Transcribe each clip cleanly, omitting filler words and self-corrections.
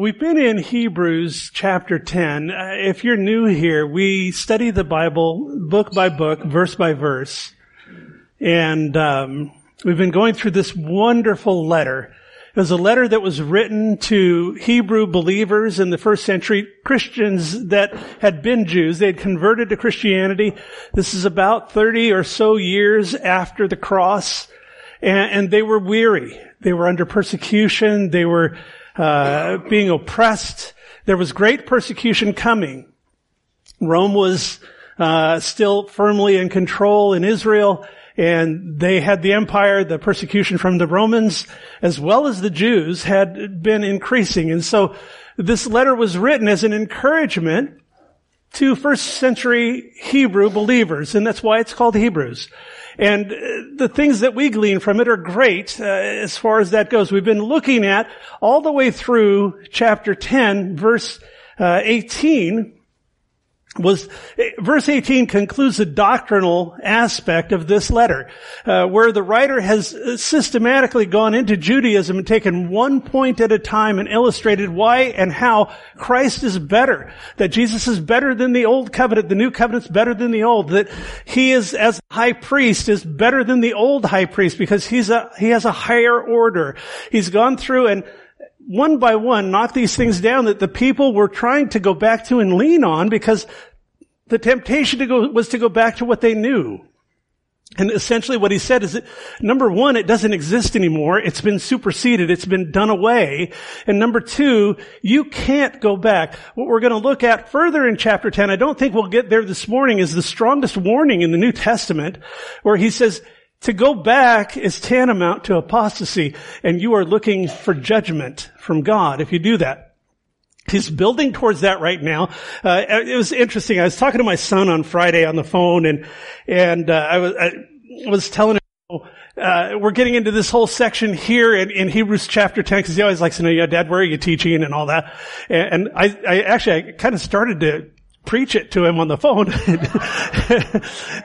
We've been in Hebrews chapter 10. If you're new here, we study the Bible book by book, verse by verse. And we've been going through this wonderful letter. It was a letter that was written to Hebrew believers in the first century, Christians that had been Jews. They had converted to Christianity. This is about 30 or so years after the cross. And they were weary. They were under persecution. They were being oppressed. There was great persecution coming. Rome was still firmly in control in Israel, and they had the empire. The persecution from the Romans, as well as the Jews, had been increasing. And so this letter was written as an encouragement to first century Hebrew believers, and that's why it's called Hebrews. And the things that we glean from it are great as far as that goes. We've been looking at all the way through chapter 10, verse 18. Verse 18 concludes the doctrinal aspect of this letter, where the writer has systematically gone into Judaism and taken one point at a time and illustrated why and how Christ is better, that Jesus is better than the old covenant, the new covenant's better than the old, that he is, as high priest, is better than the old high priest because he has a higher order. He's gone through and one by one knock these things down that the people were trying to go back to and lean on, because the temptation was to go back to what they knew. And essentially what he said is that, number one, it doesn't exist anymore. It's been superseded. It's been done away. And number two, you can't go back. What we're going to look at further in chapter 10, I don't think we'll get there this morning, is the strongest warning in the New Testament, where he says, to go back is tantamount to apostasy, and you are looking for judgment from God if you do that. He's building towards that right now. It was interesting. I was talking to my son on Friday on the phone, and I was telling him, we're getting into this whole section here in Hebrews chapter 10, because he always likes to know, yeah, Dad, where are you teaching and all that. And I kind of started to preach it to him on the phone.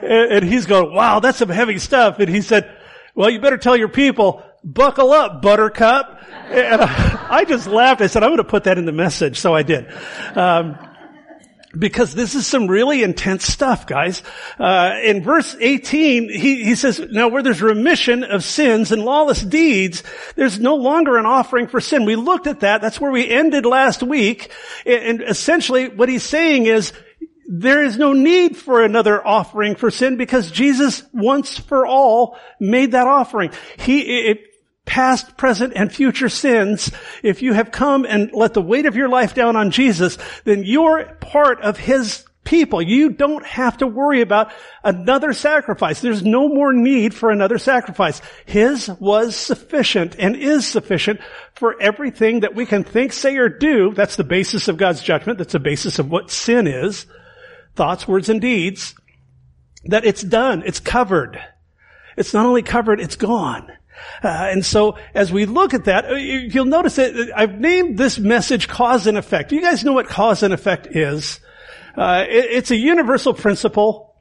And he's going, wow, that's some heavy stuff. And he said, well, you better tell your people, buckle up, buttercup. And I just laughed. I said, I'm going to put that in the message. So I did. Because this is some really intense stuff, guys. In verse 18, he says, now where there's remission of sins and lawless deeds, there's no longer an offering for sin. We looked at that. That's where we ended last week. And essentially what he's saying is there is no need for another offering for sin, because Jesus once for all made that offering. Past, present, and future sins, if you have come and let the weight of your life down on Jesus, then you're part of his people. You don't have to worry about another sacrifice. There's no more need for another sacrifice. His was sufficient and is sufficient for everything that we can think, say, or do. That's the basis of God's judgment. That's the basis of what sin is. Thoughts, words, and deeds. That it's done. It's covered. It's not only covered, it's gone. And so as we look at that, you'll notice that I've named this message cause and effect. You guys know what cause and effect is. It's a universal principle.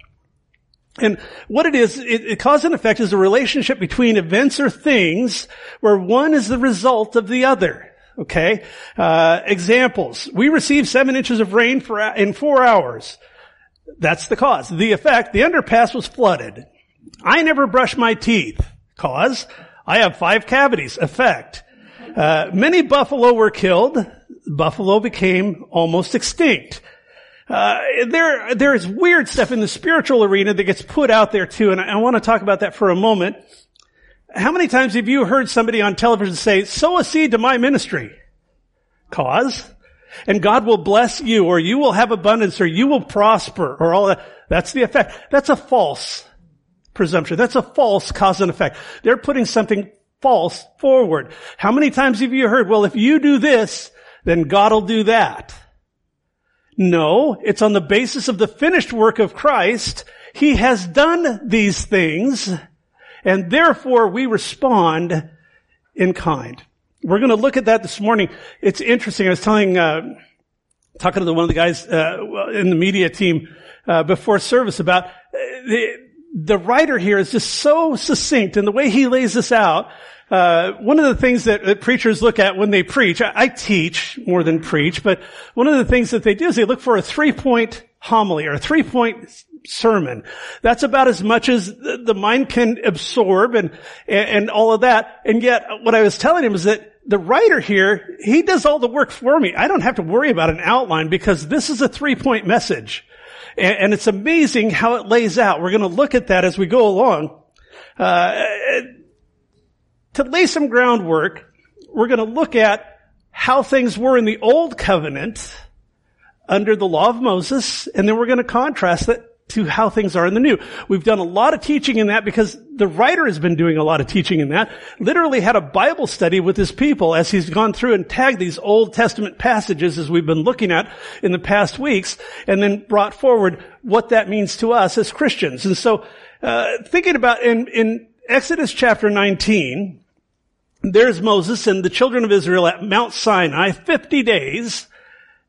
And what it is, cause and effect is a relationship between events or things where one is the result of the other. Okay? Examples. We received 7 inches of rain in 4 hours. That's the cause. The effect, the underpass was flooded. I never brush my teeth. Cause. I have 5 cavities. Effect. Many buffalo were killed. Buffalo became almost extinct. There is weird stuff in the spiritual arena that gets put out there too, and I want to talk about that for a moment. How many times have you heard somebody on television say, sow a seed to my ministry? Cause. And God will bless you, or you will have abundance, or you will prosper, or all that. That's the effect. That's a false presumption. That's a false cause and effect. They're putting something false forward. How many times have you heard, well, if you do this, then God will do that? No, it's on the basis of the finished work of Christ. He has done these things, and therefore we respond in kind. We're going to look at that this morning. It's interesting. I was talking to one of the guys in the media team before service about the writer here is just so succinct in the way he lays this out One of the things that preachers look at when they preach, I teach more than preach, but one of the things that they do is they look for a three-point homily or a three-point sermon. That's about as much as the mind can absorb and all of that. And yet what I was telling him is that the writer here, he does all the work for me. I don't have to worry about an outline because this is a three-point message. And it's amazing how it lays out. We're going to look at that as we go along. To lay some groundwork, we're going to look at how things were in the Old Covenant under the law of Moses, and then we're going to contrast that to how things are in the New. We've done a lot of teaching in that because the writer has been doing a lot of teaching in that, literally had a Bible study with his people as he's gone through and tagged these Old Testament passages as we've been looking at in the past weeks, and then brought forward what that means to us as Christians. And so thinking about in Exodus chapter 19, there's Moses and the children of Israel at Mount Sinai 50 days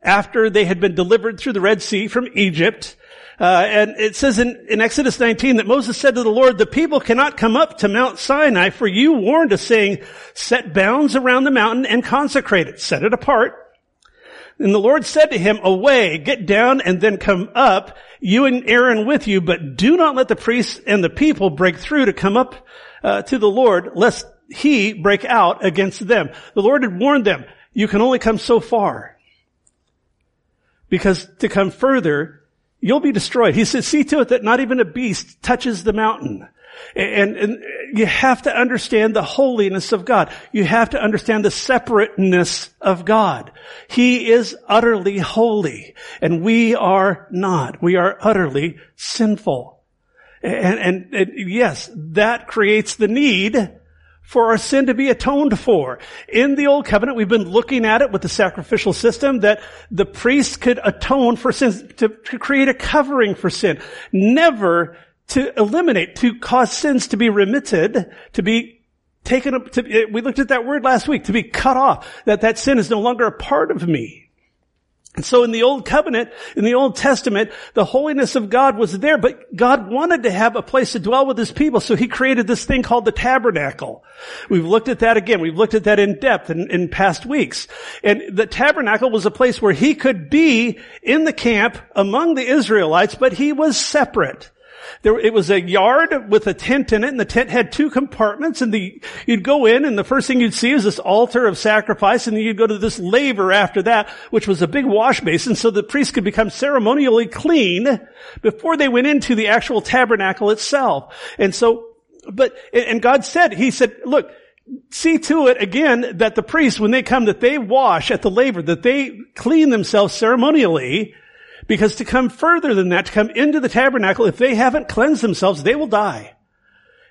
after they had been delivered through the Red Sea from Egypt. And it says in Exodus 19 that Moses said to the Lord, "The people cannot come up to Mount Sinai, for you warned us, saying, 'Set bounds around the mountain and consecrate it, set it apart.' And the Lord said to him, 'Away, get down and then come up, you and Aaron with you, but do not let the priests and the people break through to come up to the Lord, lest he break out against them.'" The Lord had warned them, you can only come so far, because to come further, you'll be destroyed. He says, see to it that not even a beast touches the mountain. And you have to understand the holiness of God. You have to understand the separateness of God. He is utterly holy, and we are not. We are utterly sinful. And yes, that creates the need for our sin to be atoned for. In the Old Covenant, we've been looking at it with the sacrificial system, that the priest could atone for sins, to create a covering for sin, never to eliminate, to cause sins to be remitted, to be taken up. We looked at that word last week, to be cut off, that sin is no longer a part of me. And so in the Old Covenant, in the Old Testament, the holiness of God was there, but God wanted to have a place to dwell with his people, so he created this thing called the tabernacle. We've looked at that again. We've looked at that in depth in past weeks. And the tabernacle was a place where he could be in the camp among the Israelites, but he was separate. It was a yard with a tent in it, and the tent had two compartments, and you'd go in, and the first thing you'd see is this altar of sacrifice, and then you'd go to this laver after that, which was a big wash basin, so the priests could become ceremonially clean before they went into the actual tabernacle itself. And God said, he said, look, see to it again that the priests, when they come, that they wash at the laver, that they clean themselves ceremonially. Because to come further than that, to come into the tabernacle, if they haven't cleansed themselves, they will die.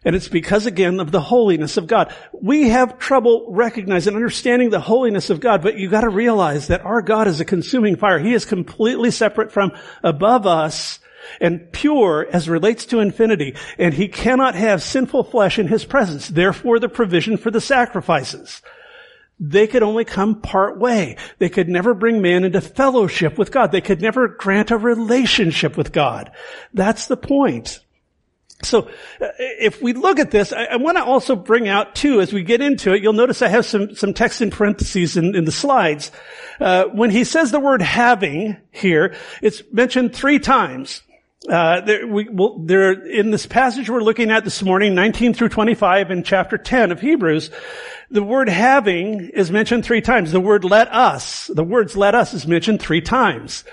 And it's because, again, of the holiness of God. We have trouble recognizing and understanding the holiness of God, but you got to realize that our God is a consuming fire. He is completely separate from above us and pure as relates to infinity. And he cannot have sinful flesh in his presence. Therefore, the provision for the sacrifices. They could only come part way. They could never bring man into fellowship with God. They could never grant a relationship with God. That's the point. So if we look at this, I want to also bring out, too, as we get into it, you'll notice I have some text in parentheses in the slides. When he says the word having here, it's mentioned three times. In this passage we're looking at this morning, 19 through 25 in chapter 10 of Hebrews, the word having is mentioned three times. The words let us is mentioned three times.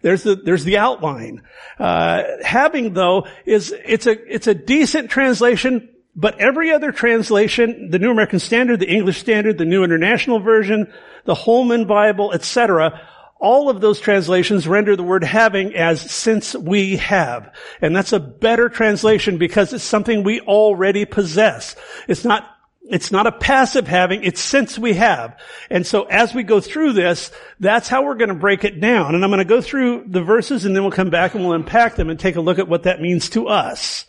There's the outline. Having though it's a decent translation, but every other translation, the New American Standard, the English Standard, the New International Version, the Holman Bible, etc., all of those translations render the word having as since we have. And that's a better translation because it's something we already possess. It's not a passive having, it's since we have. And so as we go through this, that's how we're going to break it down. And I'm going to go through the verses and then we'll come back and we'll unpack them and take a look at what that means to us.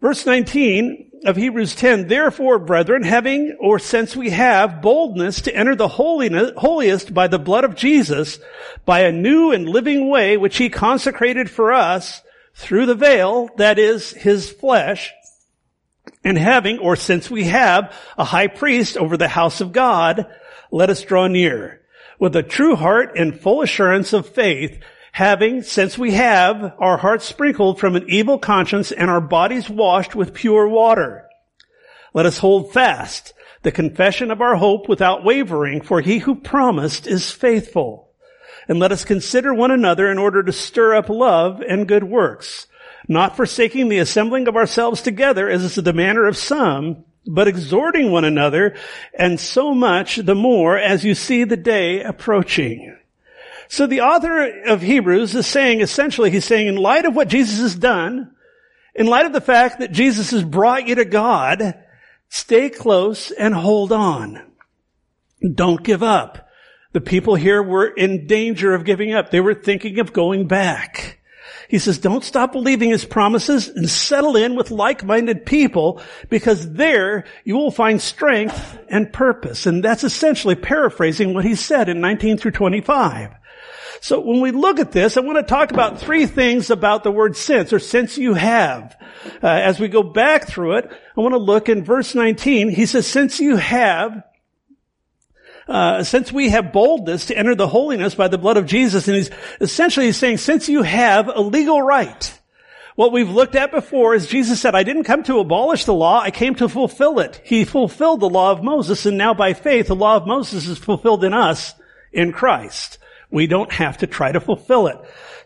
Verse 19 of Hebrews 10, "Therefore, brethren, having, or since we have, boldness to enter the holiest by the blood of Jesus, by a new and living way which he consecrated for us through the veil, that is, his flesh, And having, or since we have, a high priest over the house of God, let us draw near with a true heart and full assurance of faith, having, since we have, our hearts sprinkled from an evil conscience and our bodies washed with pure water. Let us hold fast the confession of our hope without wavering, for he who promised is faithful. And let us consider one another in order to stir up love and good works, not forsaking the assembling of ourselves together, as is the manner of some, but exhorting one another, and so much the more as you see the day approaching. So the author of Hebrews is saying, essentially, he's saying, in light of what Jesus has done, in light of the fact that Jesus has brought you to God, stay close and hold on. Don't give up. The people here were in danger of giving up. They were thinking of going back. He says, don't stop believing his promises and settle in with like-minded people, because there you will find strength and purpose. And that's essentially paraphrasing what he said in 19 through 25. So when we look at this, I want to talk about three things about the word since, or since you have. As we go back through it, I want to look in verse 19. He says, since we have boldness to enter the holiness by the blood of Jesus. And he's saying, since you have a legal right. What we've looked at before is Jesus said, I didn't come to abolish the law, I came to fulfill it. He fulfilled the law of Moses, and now by faith the law of Moses is fulfilled in us in Christ. We don't have to try to fulfill it.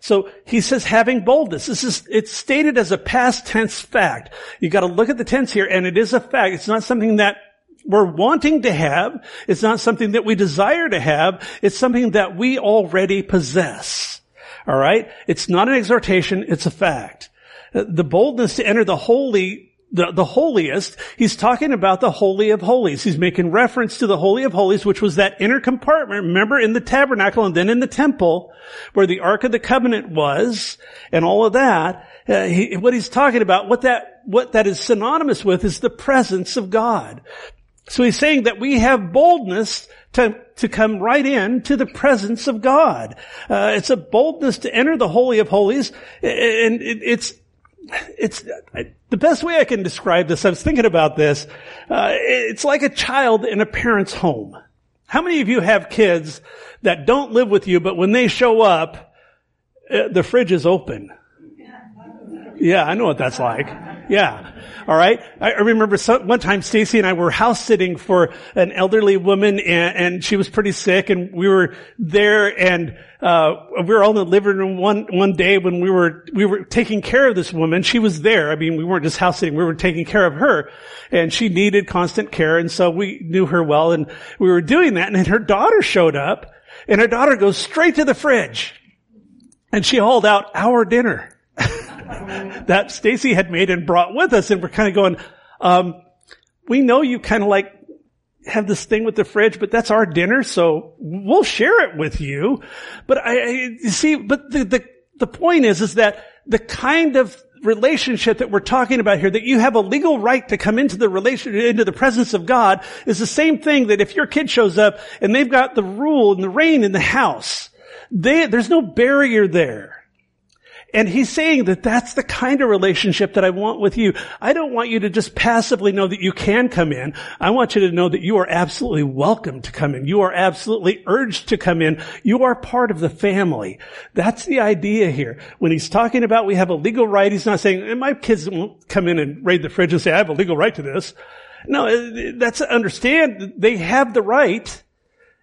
So he says, having boldness. It's stated as a past tense fact. You got to look at the tense here, and it is a fact. It's not something that we're wanting to have. It's not something that we desire to have. It's something that we already possess. All right? It's not an exhortation. It's a fact. The boldness to enter the holy, the holiest, he's talking about the Holy of Holies. He's making reference to the Holy of Holies, which was that inner compartment, remember, in the tabernacle and then in the temple where the Ark of the Covenant was and all of that. What he's talking about, what that is synonymous with is the presence of God. So he's saying that we have boldness to come right in to the presence of God. It's a boldness to enter the Holy of Holies, and it's the best way I can describe this. I was thinking about this. It's like a child in a parent's home. How many of you have kids that don't live with you, but when they show up, the fridge is open? Yeah, I know what that's like. Yeah. All right. I remember one time Stacy and I were house sitting for an elderly woman, and she was pretty sick, and we were there, and we were all in the living room one day when we were taking care of this woman. She was there. I mean, we weren't just house sitting, we were taking care of her, and she needed constant care, and so we knew her well, and we were doing that, and then her daughter showed up, and her daughter goes straight to the fridge, and she hauled out our dinner that Stacy had made and brought with us. And we're kind of going, we know you kind of like have this thing with the fridge, but that's our dinner, so we'll share it with you. But the point is that the kind of relationship that we're talking about here, that you have a legal right to come into the relationship, into the presence of God, is the same thing that if your kid shows up and they've got the rule and the reign in the house, there's no barrier there. And he's saying that that's the kind of relationship that I want with you. I don't want you to just passively know that you can come in. I want you to know that you are absolutely welcome to come in. You are absolutely urged to come in. You are part of the family. That's the idea here. When he's talking about we have a legal right, he's not saying, and my kids won't come in and raid the fridge and say, I have a legal right to this. No, that's understand. They have the right.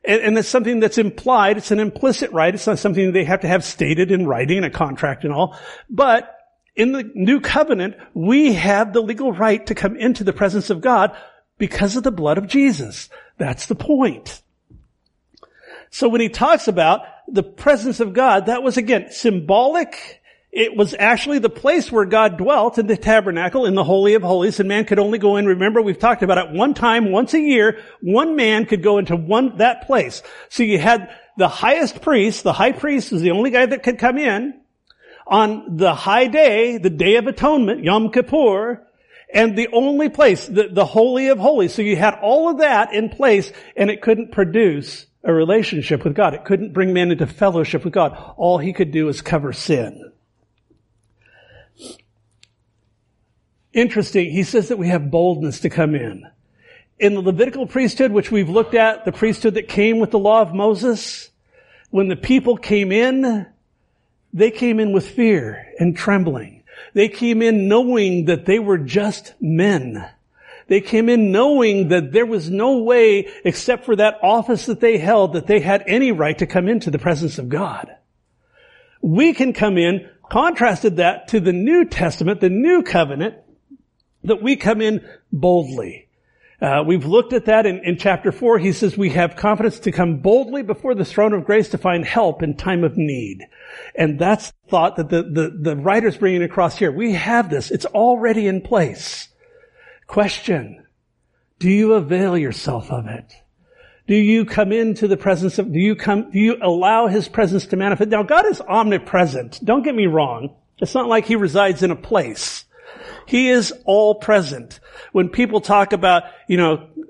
And that's something that's implied. It's an implicit right. It's not something they have to have stated in writing in a contract and all. But in the new covenant, we have the legal right to come into the presence of God because of the blood of Jesus. That's the point. So when he talks about the presence of God, that was, again, symbolic. It was actually the place where God dwelt in the tabernacle, in the Holy of Holies, and man could only go in. Remember, we've talked about it one time, once a year, one man could go into that place. So you had the highest priest, the high priest was the only guy that could come in on the high day, the Day of Atonement, Yom Kippur, and the only place, the Holy of Holies. So you had all of that in place, and it couldn't produce a relationship with God. It couldn't bring man into fellowship with God. All he could do is cover sin. Interesting, he says that we have boldness to come in. In the Levitical priesthood, which we've looked at, the priesthood that came with the law of Moses, when the people came in, they came in with fear and trembling. They came in knowing that they were just men. They came in knowing that there was no way, except for that office that they held, that they had any right to come into the presence of God. We can come in, contrasted that to the New Testament, the New Covenant, that we come in boldly. We've looked at that in chapter 4. He says we have confidence to come boldly before the throne of grace to find help in time of need. And that's the thought that the writer's bringing across here. We have this. It's already in place. Question, do you avail yourself of it? Do you come into the presence of, do you allow his presence to manifest? Now, God is omnipresent. Don't get me wrong. It's not like he resides in a place. He is all present. When people talk about,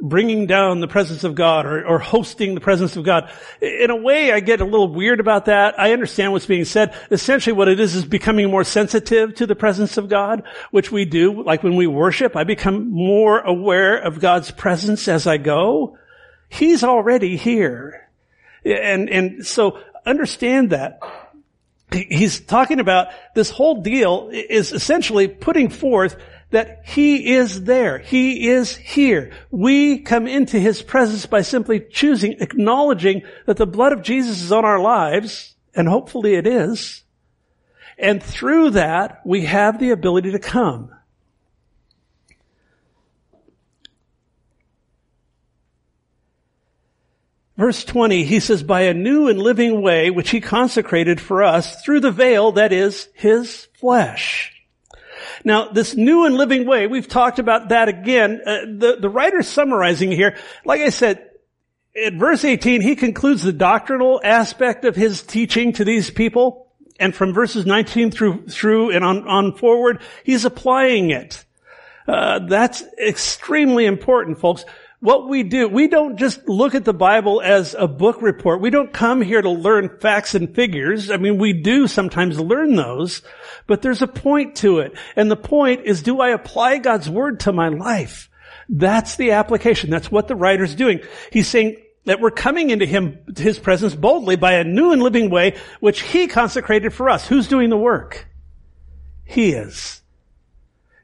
bringing down the presence of God or hosting the presence of God, in a way I get a little weird about that. I understand what's being said. Essentially what it is becoming more sensitive to the presence of God, which we do. Like when we worship, I become more aware of God's presence as I go. He's already here. And so understand that. He's talking about this whole deal is essentially putting forth that he is there. He is here. We come into his presence by simply acknowledging that the blood of Jesus is on our lives, and hopefully it is. And through that, we have the ability to come. Verse 20, he says, by a new and living way, which he consecrated for us through the veil, that is, his flesh. Now, this new and living way, we've talked about that again. The writer's summarizing here. Like I said, at verse 18, he concludes the doctrinal aspect of his teaching to these people. And from verses 19 through and on forward, he's applying it. That's extremely important, folks. What we do, we don't just look at the Bible as a book report. We don't come here to learn facts and figures. I mean, we do sometimes learn those, but there's a point to it. And the point is, do I apply God's word to my life? That's the application. That's what the writer's doing. He's saying that we're coming into his presence boldly by a new and living way, which he consecrated for us. Who's doing the work? He is.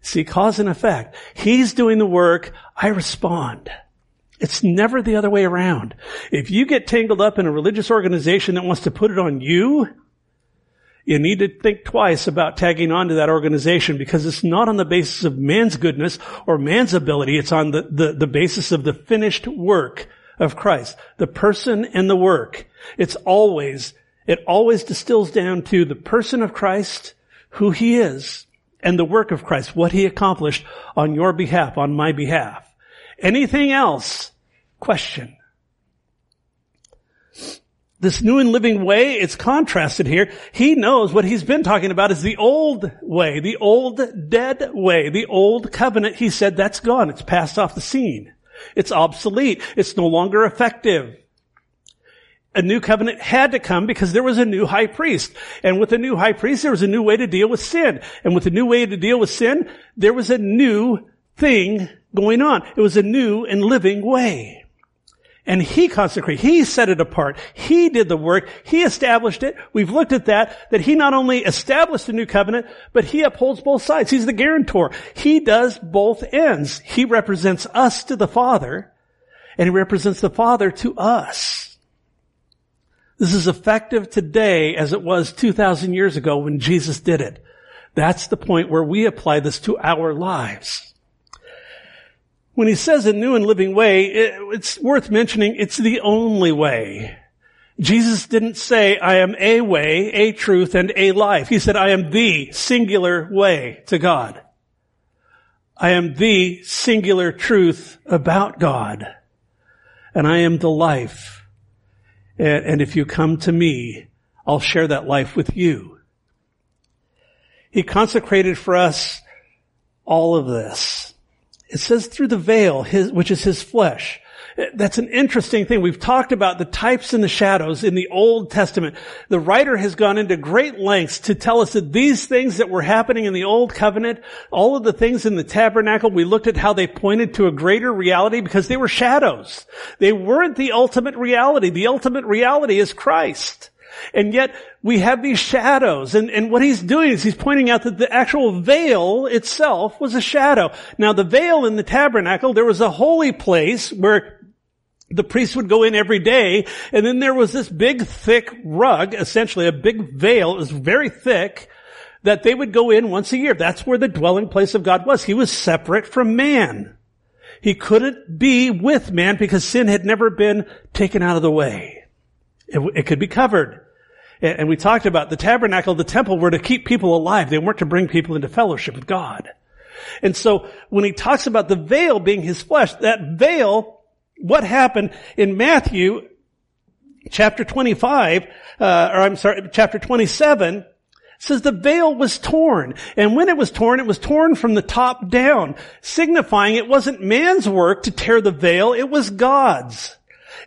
See, cause and effect. He's doing the work. I respond. It's never the other way around. If you get tangled up in a religious organization that wants to put it on you, you need to think twice about tagging on to that organization, because it's not on the basis of man's goodness or man's ability. It's on the basis of the finished work of Christ, the person and the work. It always distills down to the person of Christ, who he is, and the work of Christ, what he accomplished on your behalf, on my behalf. Anything else? Question. This new and living way, it's contrasted here. He knows what he's been talking about is the old way, the old dead way, the old covenant. He said that's gone. It's passed off the scene. It's obsolete. It's no longer effective. A new covenant had to come because there was a new high priest. And with a new high priest, there was a new way to deal with sin. And with a new way to deal with sin, there was a new thing going on. It was a new and living way. And he consecrated. He set it apart. He did the work. He established it. We've looked at that he not only established the new covenant, but he upholds both sides. He's the guarantor. He does both ends. He represents us to the Father, and he represents the Father to us. This is effective today as it was 2,000 years ago when Jesus did it. That's the point where we apply this to our lives. When he says a new and living way, it's worth mentioning it's the only way. Jesus didn't say, I am a way, a truth, and a life. He said, I am the singular way to God. I am the singular truth about God. And I am the life. And if you come to me, I'll share that life with you. He consecrated for us all of this. It says through the veil, which is his flesh. That's an interesting thing. We've talked about the types and the shadows in the Old Testament. The writer has gone into great lengths to tell us that these things that were happening in the Old Covenant, all of the things in the tabernacle, we looked at how they pointed to a greater reality because they were shadows. They weren't the ultimate reality. The ultimate reality is Christ. And yet we have these shadows, and what he's doing is he's pointing out that the actual veil itself was a shadow. Now the veil in the tabernacle, there was a holy place where the priest would go in every day, and then there was this big thick rug, essentially a big veil, it was very thick, that they would go in once a year. That's where the dwelling place of God was. He was separate from man. He couldn't be with man because sin had never been taken out of the way. It could be covered. And we talked about the tabernacle, the temple were to keep people alive. They weren't to bring people into fellowship with God. And so when he talks about the veil being his flesh, that veil, what happened in Matthew chapter 27, says the veil was torn. And when it was torn from the top down, signifying it wasn't man's work to tear the veil, it was God's.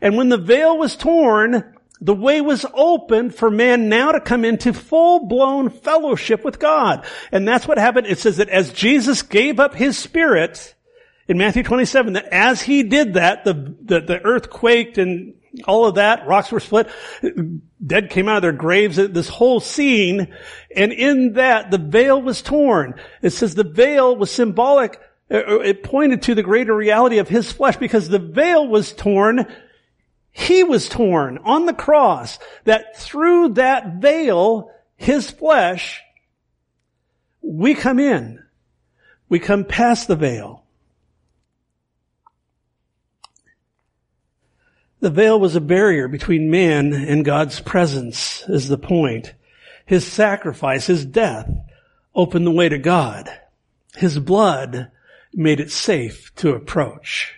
And when the veil was torn, the way was opened for man now to come into full-blown fellowship with God. And that's what happened. It says that as Jesus gave up his spirit in Matthew 27, that as he did that, the earth quaked and all of that, rocks were split, dead came out of their graves, this whole scene. And in that, the veil was torn. It says the veil was symbolic. It pointed to the greater reality of his flesh because the veil was torn. He was torn on the cross, that through that veil, his flesh, we come in. We come past the veil. The veil was a barrier between man and God's presence, is the point. His sacrifice, his death, opened the way to God. His blood made it safe to approach.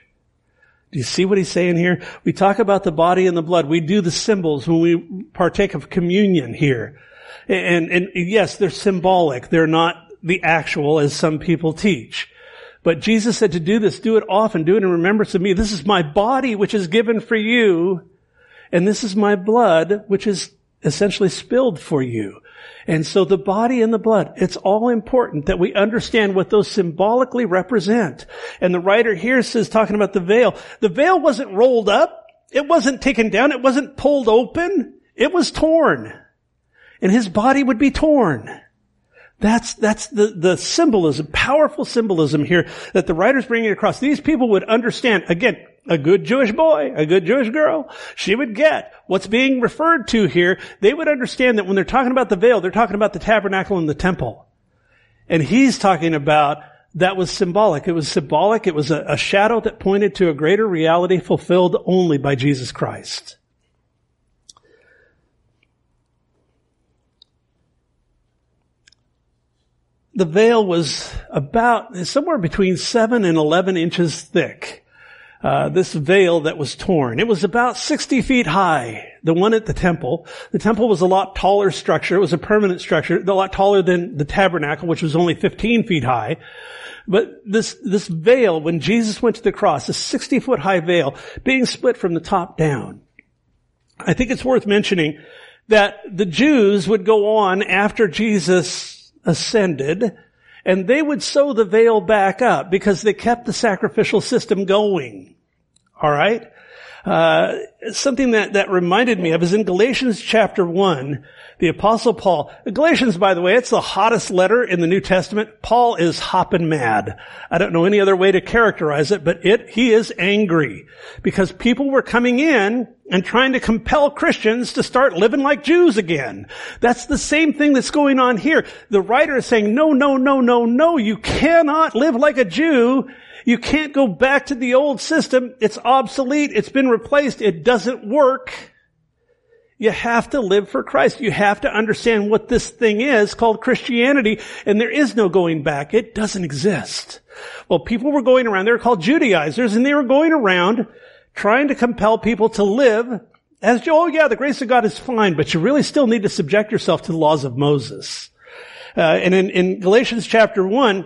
Do you see what he's saying here? We talk about the body and the blood. We do the symbols when we partake of communion here. And yes, they're symbolic. They're not the actual as some people teach. But Jesus said to do this, do it often, do it in remembrance of me. This is my body which is given for you, and this is my blood which is essentially spilled for you. And so the body and the blood, it's all important that we understand what those symbolically represent. And the writer here says, talking about the veil wasn't rolled up, it wasn't taken down, it wasn't pulled open, it was torn. And his body would be torn. That's the symbolism, powerful symbolism here that the writer's bringing across. These people would understand, again, a good Jewish boy, a good Jewish girl, she would get what's being referred to here. They would understand that when they're talking about the veil, they're talking about the tabernacle and the temple. And he's talking about that was symbolic. It was symbolic. It was a shadow that pointed to a greater reality fulfilled only by Jesus Christ. The veil was about somewhere between 7 and 11 inches thick. This veil that was torn. It was about 60 feet high, the one at the temple. The temple was a lot taller structure. It was a permanent structure, a lot taller than the tabernacle, which was only 15 feet high. But this veil, when Jesus went to the cross, this 60-foot high veil being split from the top down. I think it's worth mentioning that the Jews would go on after Jesus ascended, and they would sew the veil back up because they kept the sacrificial system going. All right? Something that reminded me of is in Galatians chapter 1, the Apostle Paul. Galatians, by the way, it's the hottest letter in the New Testament. Paul is hopping mad. I don't know any other way to characterize it, but he is angry because people were coming in and trying to compel Christians to start living like Jews again. That's the same thing that's going on here. The writer is saying, no, you cannot live like a Jew. You can't go back to the old system. It's obsolete. It's been replaced. It doesn't work. You have to live for Christ. You have to understand what this thing is called Christianity, and there is no going back. It doesn't exist. Well, people were going around. They were called Judaizers, and they were going around trying to compel people to live as, oh yeah, the grace of God is fine, but you really still need to subject yourself to the laws of Moses. And in Galatians chapter 1,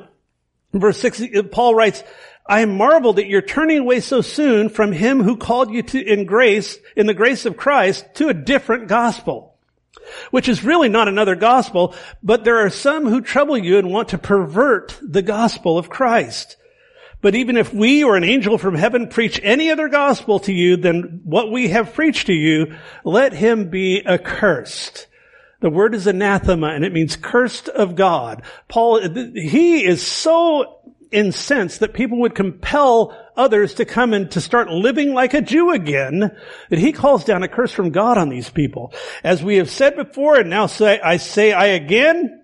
verse 6, Paul writes, I marveled that you're turning away so soon from him who called you to in the grace of Christ to a different gospel, which is really not another gospel, but there are some who trouble you and want to pervert the gospel of Christ. But even if we or an angel from heaven preach any other gospel to you than what we have preached to you, let him be accursed. The word is anathema, and it means cursed of God. Paul, he is so incensed that people would compel others to come and to start living like a Jew again, that he calls down a curse from God on these people. As we have said before, and now I say again,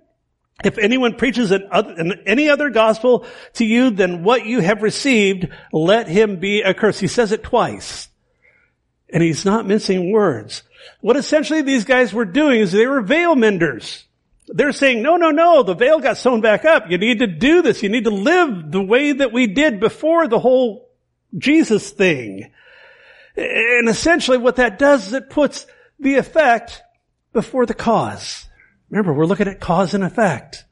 if anyone preaches any other gospel to you than what you have received, let him be accursed. He says it twice, and he's not mincing words. What essentially these guys were doing is they were veil menders. They're saying, no, the veil got sewn back up. You need to do this. You need to live the way that we did before the whole Jesus thing. And essentially what that does is it puts the effect before the cause. Remember, we're looking at cause and effect.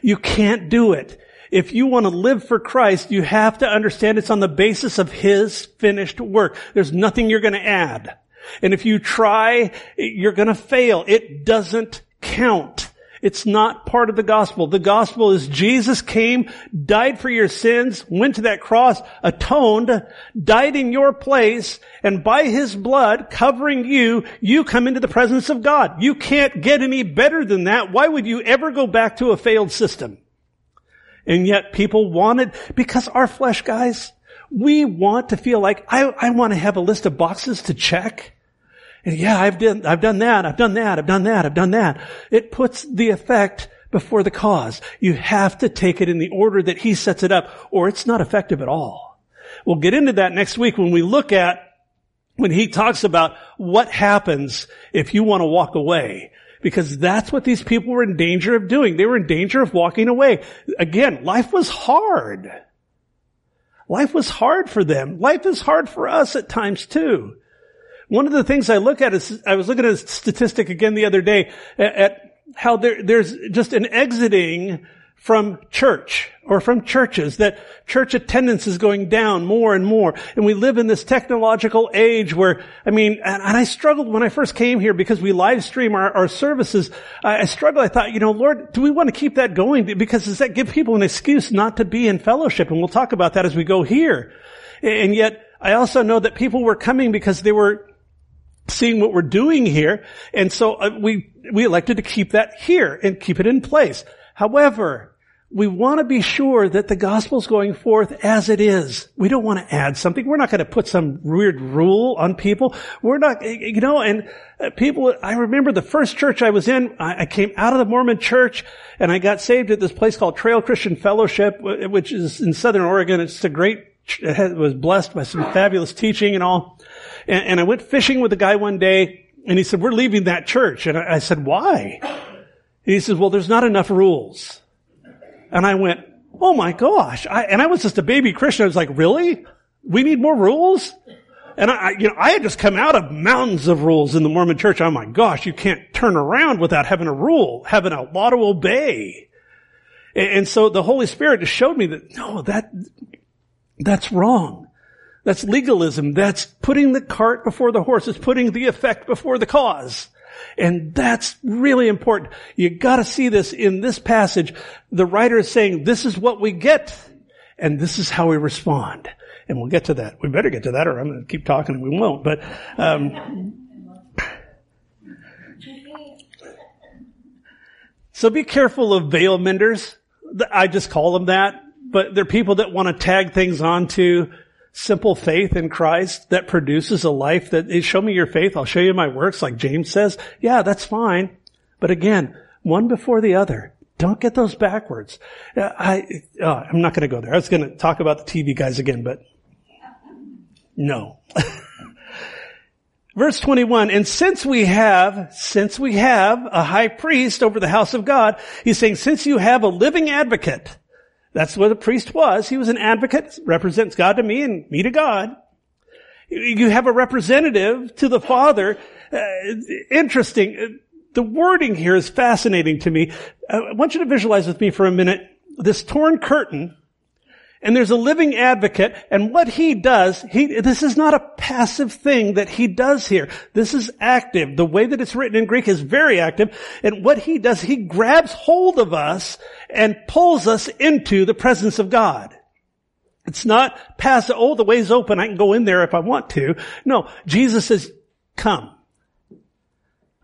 You can't do it. If you want to live for Christ, you have to understand it's on the basis of his finished work. There's nothing you're going to add. And if you try, you're going to fail. It doesn't count. It's not part of the gospel. The gospel is Jesus came, died for your sins, went to that cross, atoned, died in your place, and by his blood covering you, you come into the presence of God. You can't get any better than that. Why would you ever go back to a failed system? And yet people wanted, because our flesh, guys, we want to feel like, I want to have a list of boxes to check. And yeah, I've done that. It puts the effect before the cause. You have to take it in the order that he sets it up, or it's not effective at all. We'll get into that next week when we look at, when he talks about what happens if you want to walk away. Because that's what these people were in danger of doing. They were in danger of walking away. Again, life was hard. Life was hard for them. Life is hard for us at times too. One of the things I look at is, I was looking at a statistic again the other day at how there's just an exiting from church or from churches, that church attendance is going down more and more. And we live in this technological age where, and I struggled when I first came here because we live stream our services. I struggled. I thought, Lord, do we want to keep that going? Because does that give people an excuse not to be in fellowship? And we'll talk about that as we go here. And yet I also know that people were coming because they were seeing what we're doing here, and so we elected to keep that here and keep it in place. However, we want to be sure that the gospel's going forth as it is. We don't want to add something. We're not going to put some weird rule on people. We're not, and people, I remember the first church I was in, I came out of the Mormon church, and I got saved at this place called Trail Christian Fellowship, which is in Southern Oregon. It's a great, it was blessed by some fabulous teaching and all. And I went fishing with a guy one day, and he said, we're leaving that church. And I said, why? And he says, well, there's not enough rules. And I went, oh my gosh. I was just a baby Christian. I was like, really? We need more rules? And I had just come out of mountains of rules in the Mormon church. Oh my gosh, you can't turn around without having a rule, having a law to obey. And so the Holy Spirit just showed me that, no, that's wrong. That's legalism. That's putting the cart before the horse. It's putting the effect before the cause. And that's really important. You got to see this in this passage. The writer is saying, this is what we get, and this is how we respond. And we'll get to that. We better get to that, or I'm going to keep talking and we won't. But so be careful of veil menders. I just call them that. But they're people that want to tag things onto simple faith in Christ that produces a life that is, show me your faith, I'll show you my works, like James says. Yeah, that's fine. But again, one before the other. Don't get those backwards. I'm not going to go there. I was going to talk about the TV guys again, but no. Verse 21, and since we have a high priest over the house of God, he's saying, since you have a living advocate. That's what a priest was. He was an advocate, represents God to me and me to God. You have a representative to the Father. Interesting. The wording here is fascinating to me. I want you to visualize with me for a minute this torn curtain And there's a living advocate, and what he does, this is not a passive thing that he does here. This is active. The way that it's written in Greek is very active. And what he does, he grabs hold of us and pulls us into the presence of God. It's not passive, oh, the way's open, I can go in there if I want to. No, Jesus says, come.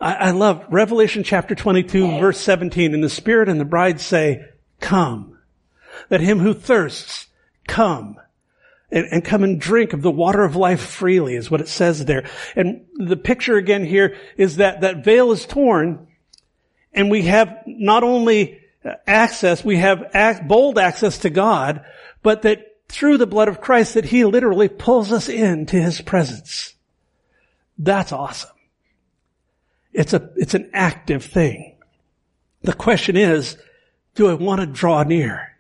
I love Revelation chapter 22, verse 17. And the Spirit and the bride say, come. Let him who thirsts come. And come and drink of the water of life freely is what it says there. And the picture again here is that that veil is torn, and we have not only access, we have bold access to God, but that through the blood of Christ that he literally pulls us into his presence. That's awesome. It's an active thing. The question is, do I want to draw near?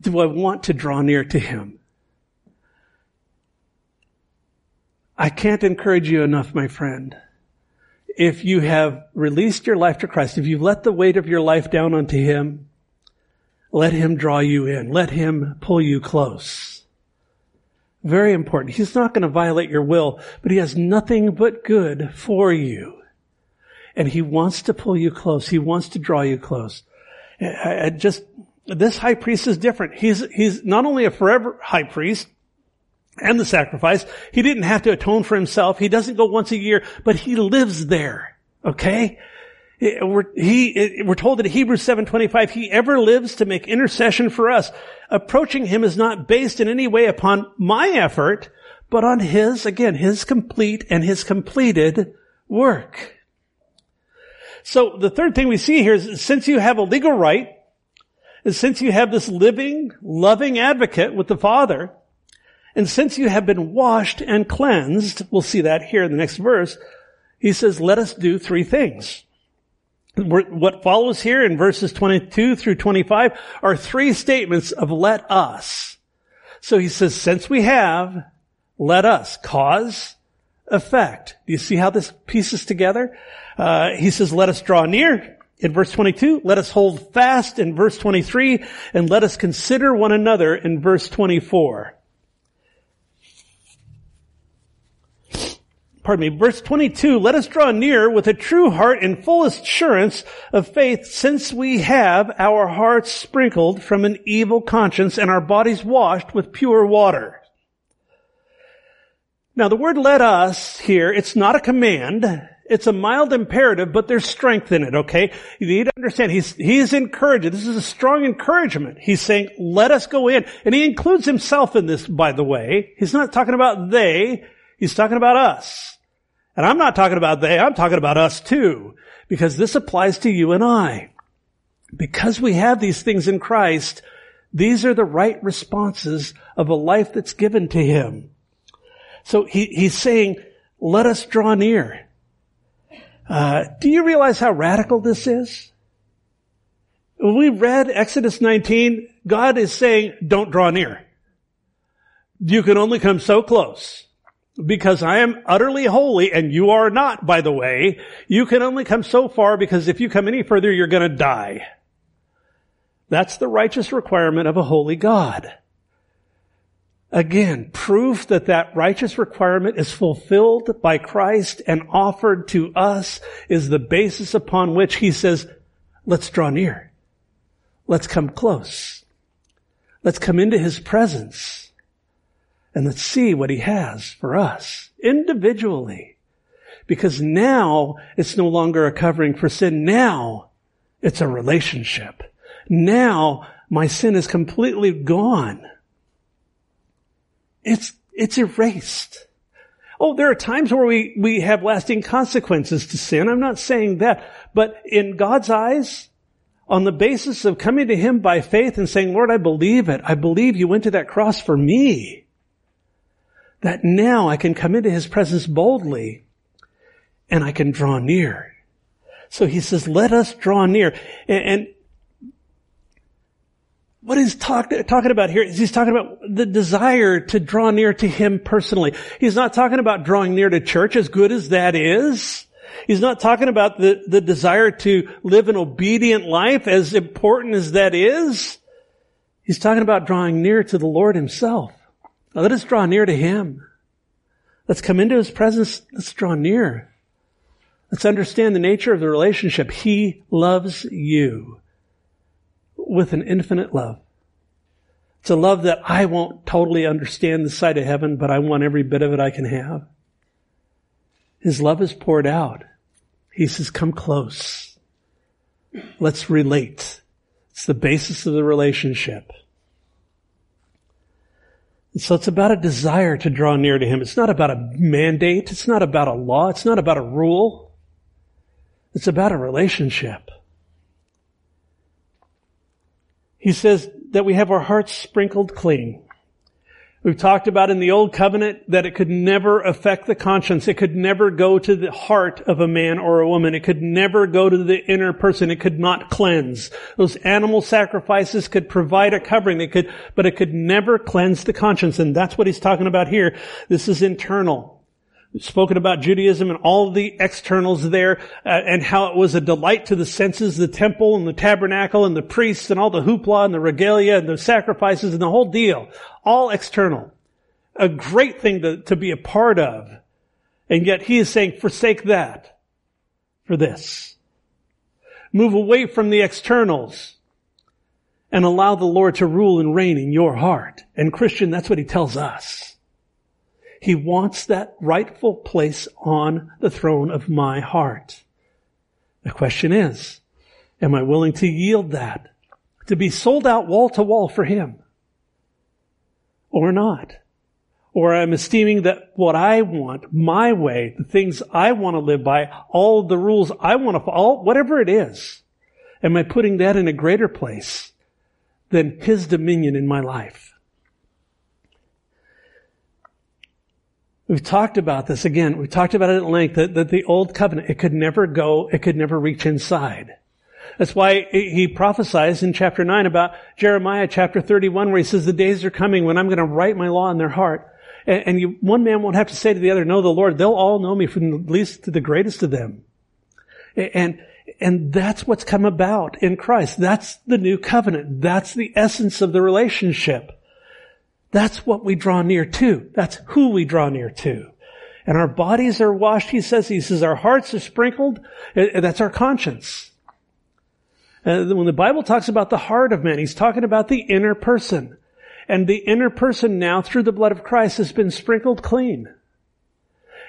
Do I want to draw near to him? I can't encourage you enough, my friend. If you have released your life to Christ, if you've let the weight of your life down onto him, let him draw you in. Let him pull you close. Very important. He's not going to violate your will, but he has nothing but good for you. And he wants to pull you close. He wants to draw you close. This high priest is different. He's not only a forever high priest and the sacrifice. He didn't have to atone for himself. He doesn't go once a year, but he lives there. Okay? We're told in Hebrews 7:25, he ever lives to make intercession for us. Approaching him is not based in any way upon my effort, but on his complete and his completed work. So the third thing we see here is since you have a legal right, and since you have this living, loving advocate with the Father, and since you have been washed and cleansed, we'll see that here in the next verse, he says, let us do three things. What follows here in verses 22 through 25 are three statements of let us. So he says, since we have, let us. Cause, effect. Do you see how this pieces together? He says, let us draw near. In verse 22, let us hold fast in verse 23, and let us consider one another in verse 24. Verse 22, let us draw near with a true heart and full assurance of faith, since we have our hearts sprinkled from an evil conscience and our bodies washed with pure water. Now the word let us here, it's not a command. It's a mild imperative, but there's strength in it, okay? You need to understand, he's encouraging. This is a strong encouragement. He's saying, let us go in. And he includes himself in this, by the way. He's not talking about they. He's talking about us. And I'm not talking about they, I'm talking about us too, because this applies to you and I. Because we have these things in Christ, these are the right responses of a life that's given to him. So he's saying, let us draw near. Do you realize how radical this is? When we read Exodus 19, God is saying, don't draw near. You can only come so close. Because I am utterly holy, and you are not, by the way. You can only come so far, because if you come any further, you're going to die. That's the righteous requirement of a holy God. Again, proof that that righteous requirement is fulfilled by Christ and offered to us is the basis upon which he says, let's draw near. Let's come close. Let's come into his presence. And let's see what he has for us individually. Because now it's no longer a covering for sin. Now it's a relationship. Now my sin is completely gone. It's erased. Oh, there are times where we have lasting consequences to sin. I'm not saying that. But in God's eyes, on the basis of coming to him by faith and saying, Lord, I believe it. I believe you went to that cross for me. That now I can come into his presence boldly and I can draw near. So he says, let us draw near. And what he's talking about here is he's talking about the desire to draw near to him personally. He's not talking about drawing near to church, as good as that is. He's not talking about the desire to live an obedient life, as important as that is. He's talking about drawing near to the Lord himself. Now, let us draw near to him. Let's come into his presence. Let's draw near. Let's understand the nature of the relationship. He loves you with an infinite love. It's a love that I won't totally understand the side of heaven, but I want every bit of it I can have. His love is poured out. He says, come close. Let's relate. It's the basis of the relationship. And so it's about a desire to draw near to him. It's not about a mandate. It's not about a law. It's not about a rule. It's about a relationship. He says that we have our hearts sprinkled clean. We've talked about in the Old Covenant that it could never affect the conscience. It could never go to the heart of a man or a woman. It could never go to the inner person. It could not cleanse. Those animal sacrifices could provide a covering. But it could never cleanse the conscience. And that's what he's talking about here. This is internal. We've spoken about Judaism and all the externals there and how it was a delight to the senses, the temple and the tabernacle and the priests and all the hoopla and the regalia and the sacrifices and the whole deal. All external. A great thing to be a part of. And yet he is saying, forsake that for this. Move away from the externals and allow the Lord to rule and reign in your heart. And Christian, that's what he tells us. He wants that rightful place on the throne of my heart. The question is, am I willing to yield that? To be sold out wall to wall for him? Or not? Or I'm esteeming that what I want, my way, the things I want to live by, all the rules I want to follow, whatever it is, am I putting that in a greater place than his dominion in my life? We've talked about this again. We've talked about it at length, that the Old Covenant, it could never go, it could never reach inside. That's why he prophesies in chapter 9 about Jeremiah chapter 31, where he says, the days are coming when I'm going to write my law in their heart. And one man won't have to say to the other, know the Lord. They'll all know me from the least to the greatest of them. And that's what's come about in Christ. That's the new covenant. That's the essence of the relationship. That's what we draw near to. That's who we draw near to. And our bodies are washed, he says our hearts are sprinkled. That's our conscience. When the Bible talks about the heart of man, he's talking about the inner person. And the inner person now, through the blood of Christ, has been sprinkled clean.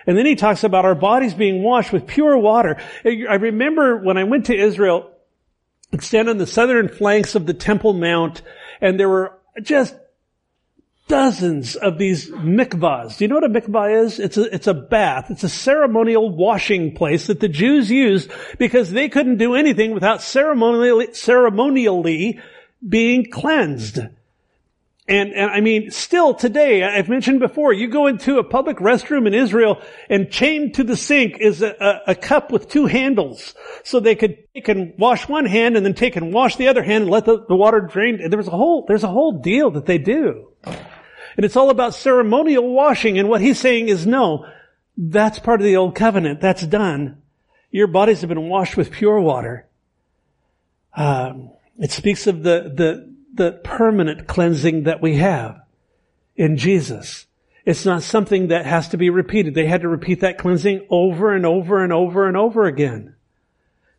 And then he talks about our bodies being washed with pure water. I remember when I went to Israel, I'd stand on the southern flanks of the Temple Mount, and there were just dozens of these mikvahs. Do you know what a mikvah is? It's a bath. It's a ceremonial washing place that the Jews used because they couldn't do anything without ceremonially being cleansed. And I mean, still today, I've mentioned before, you go into a public restroom in Israel and chained to the sink is a cup with two handles. So they can wash one hand and then take and wash the other hand and let the water drain. And there's a whole deal that they do. And it's all about ceremonial washing. And what he's saying is, no, that's part of the Old Covenant. That's done. Your bodies have been washed with pure water. It speaks of the permanent cleansing that we have in Jesus. It's not something that has to be repeated. They had to repeat that cleansing over and over and over and over again.